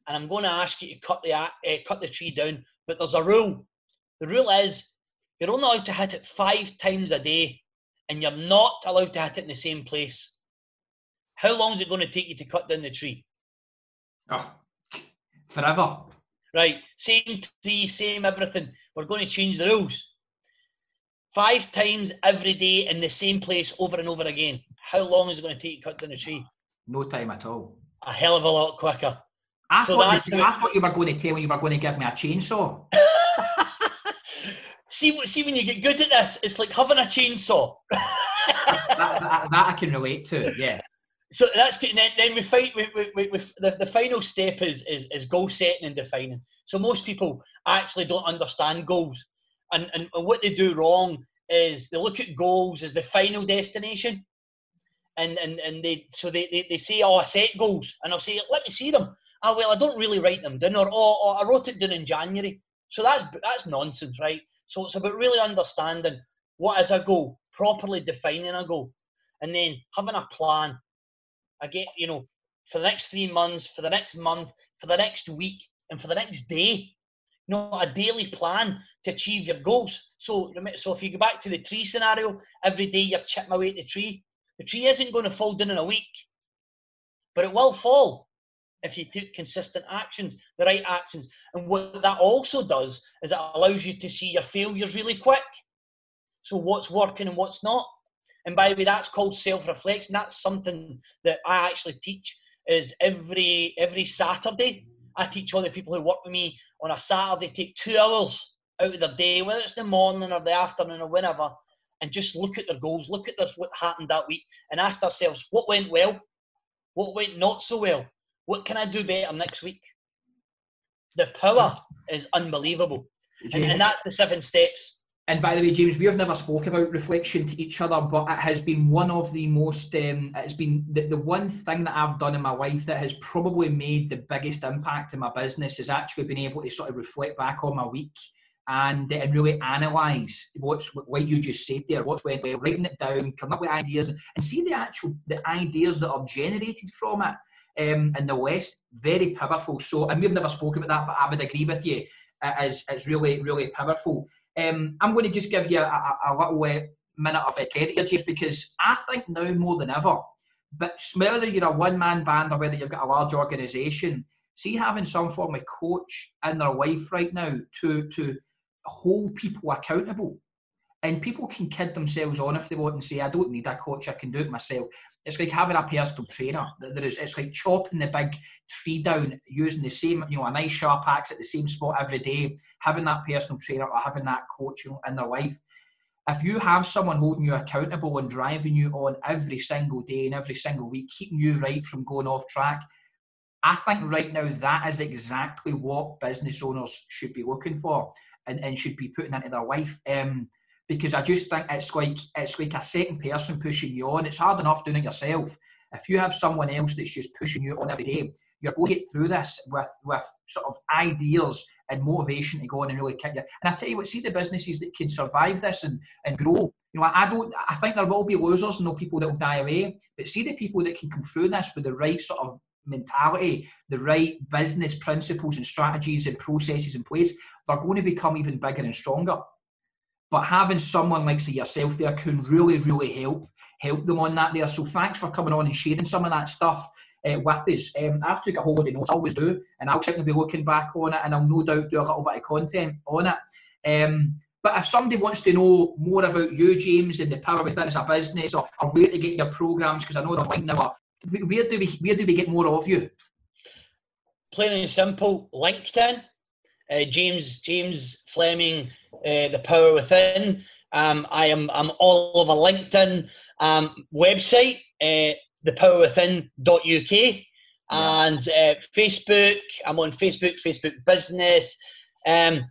And I'm going to ask you to cut the tree down. But there's a rule. The rule is you're only allowed to hit it 5 times a day, and you're not allowed to hit it in the same place. How long is it going to take you to cut down the tree? Oh, forever. Right, same tree, same everything. We're going to change the rules. 5 times every day in the same place over and over again. How long is it going to take you to cut down the tree? No time at all. A hell of a lot quicker. I thought you were going to tell me you were going to give me a chainsaw. see, when you get good at this, it's like having a chainsaw. that I can relate to, yeah. So that's good. And then we fight with the final step is goal setting and defining. So most people actually don't understand goals, and what they do wrong is they look at goals as the final destination, and they say, "Oh, I set goals," and I'll say, "Let me see them." "Oh, well, I don't really write them down," or "Oh, I wrote it down in January." So that's nonsense, right? So it's about really understanding what is a goal, properly defining a goal, and then having a plan. I get, you know, for the next 3 months, for the next month, for the next week, and for the next day. Not a daily plan to achieve your goals. So if you go back to the tree scenario, every day you're chipping away at the tree. The tree isn't going to fall down in a week, but it will fall if you took consistent actions, the right actions. And what that also does is it allows you to see your failures really quick. So what's working and what's not. And by the way, that's called self-reflection. That's something that I actually teach, is every Saturday. I teach all the people who work with me on a Saturday, take 2 hours out of their day, whether it's the morning or the afternoon or whenever, and just look at their goals, look at what happened that week, and ask ourselves, what went well? What went not so well? What can I do better next week? The power is unbelievable. And that's the 7 steps. And by the way, James, we have never spoke about reflection to each other, but it has been one of the most, it's been the one thing that I've done in my life that has probably made the biggest impact in my business, is actually being able to sort of reflect back on my week and really analyse what you just said there, what's went well, writing it down, coming up with ideas, and see the ideas that are generated from it, and the rest, very powerful. So, and we've never spoken about that, but I would agree with you, it's really, really powerful. I'm going to just give you a little minute of credit here, James, because I think now more than ever, but whether you're a one-man band or whether you've got a large organisation, see, having some form of coach in their life right now to hold people accountable. And people can kid themselves on if they want and say, I don't need a coach, I can do it myself. It's like having a personal trainer. It's like chopping the big tree down, using the same, a nice sharp axe at the same spot every day, having that personal trainer or having that coach in their life. If you have someone holding you accountable and driving you on every single day and every single week, keeping you right from going off track, I think right now that is exactly what business owners should be looking for and should be putting into their life. Because I just think it's like a second person pushing you on. It's hard enough doing it yourself. If you have someone else that's just pushing you on every day, you're going to get through this with sort of ideas and motivation to go on and really kick you. And I tell you what, see the businesses that can survive this and grow. I think there will be losers and no people that will die away. But see the people that can come through this with the right sort of mentality, the right business principles and strategies and processes in place, they're going to become even bigger and stronger. But having someone like, say, yourself there can really, really help them on that there. So thanks for coming on and sharing some of that stuff with us. I've took a whole lot of notes, I always do, and I'll certainly be looking back on it, and I'll no doubt do a little bit of content on it. But if somebody wants to know more about you, James, and the Power Within as a business, or where to get your programs, because I know they're like now, where do we get more of you? Plain and simple, LinkedIn. James Fleming, The Power Within. I'm all over LinkedIn. Website, thepowerwithin.uk, and Facebook. I'm on Facebook Business. I'm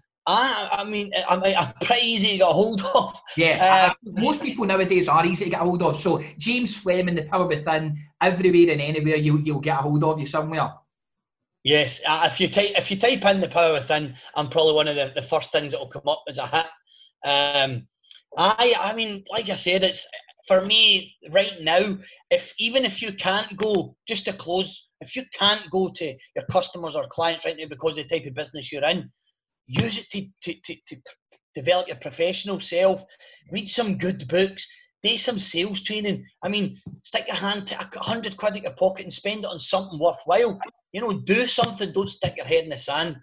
pretty easy to get a hold of. Yeah, most people nowadays are easy to get a hold of. So James Fleming, The Power Within, everywhere and anywhere you'll get a hold of you somewhere. Yes, if you type in The Power Within, I'm probably one of the first things that will come up as a hit. Like I said, it's for me right now. Even if you can't go, just to close, if you can't go to your customers or clients right now because of the type of business you're in, use it to develop your professional self. Read some good books. Do some sales training. Stick your hand to £100 in your pocket and spend it on something worthwhile. Do something. Don't stick your head in the sand.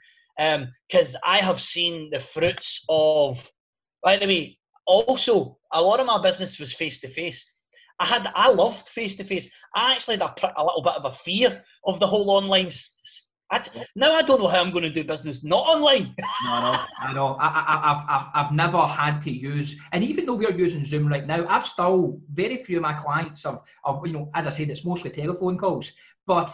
Because I have seen the fruits of. By the way, also a lot of my business was face to face. I loved face to face. I actually had a little bit of a fear of the whole online. Now I don't know how I'm going to do business not online. No. I've never had to use, and even though we're using Zoom right now, I've still very few of my clients as I said, it's mostly telephone calls. But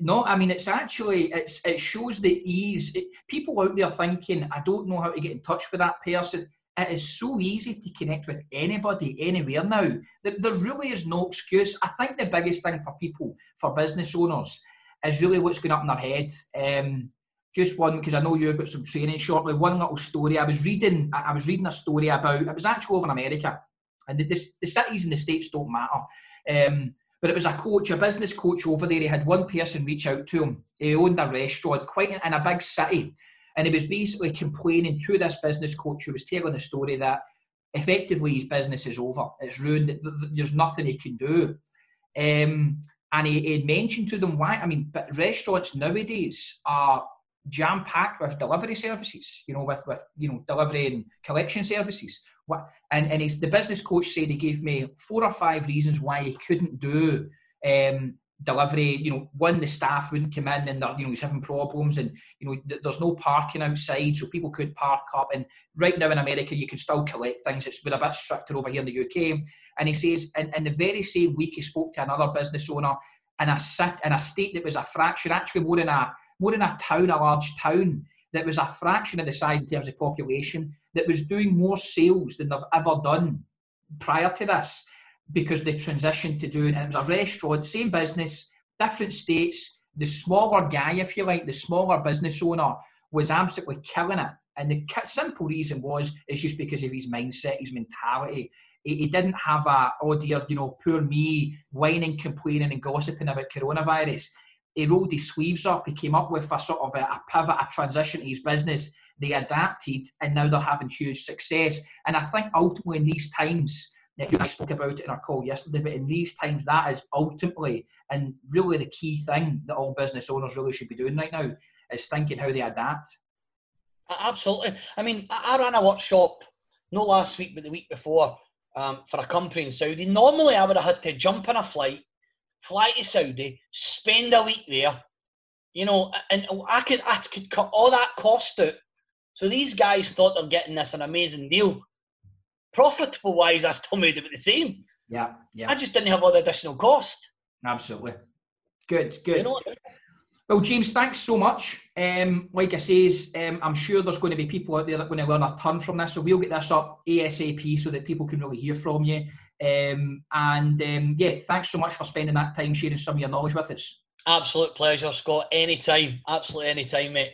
no, it's actually it shows the ease. People out there thinking, I don't know how to get in touch with that person. It is so easy to connect with anybody, anywhere now. There really is no excuse. I think the biggest thing for people, for business owners, is really what's going up in their head. Just one, because I know you've got some training shortly, one little story. I was reading a story about, it was actually over in America, and the cities in the States don't matter. But it was a coach, a business coach over there. He had one person reach out to him. He owned a restaurant quite in a big city. And he was basically complaining to this business coach who was telling the story that effectively his business is over. It's ruined. There's nothing he can do. And he mentioned to them why. I mean, but restaurants nowadays are jam-packed with delivery services, you know, with delivery and collection services. And it's, the business coach said he gave me 4 or 5 reasons why he couldn't do delivery. You know, one, the staff wouldn't come in, and he's having problems, and there's no parking outside, so people couldn't park up. And right now in America, you can still collect things. We're a bit stricter over here in the UK. And he says, in the very same week, he spoke to another business owner in a state that was a fraction, actually more than a town, a large town, that was a fraction of the size in terms of population, that was doing more sales than they've ever done prior to this, because they transitioned to doing, and it was a restaurant, same business, different states. The smaller guy, if you like, the smaller business owner was absolutely killing it. And the simple reason was, it's just because of his mindset, his mentality. He didn't have oh dear, poor me, whining, complaining and gossiping about coronavirus. He rolled his sleeves up. He came up with a pivot, a transition to his business. They adapted, and now they're having huge success. And I think ultimately in these times, I spoke about it in our call yesterday, but in these times, that is ultimately and really the key thing that all business owners really should be doing right now, is thinking how they adapt. Absolutely. I mean, I ran a workshop, not last week, but the week before, for a company in Saudi. Normally, I would have had to jump on a flight to Saudi, spend a week there, and I could cut all that cost out. So these guys thought they're getting this an amazing deal. Profitable-wise, I still made it the same. Yeah, yeah. I just didn't have all the additional cost. Absolutely. Good. Well, James, thanks so much. Like I says, I'm sure there's going to be people out there that are going to learn a ton from this, so we'll get this up ASAP so that people can really hear from you. Thanks so much for spending that time sharing some of your knowledge with us. Absolute pleasure, Scott. Anytime. Absolutely anytime, mate.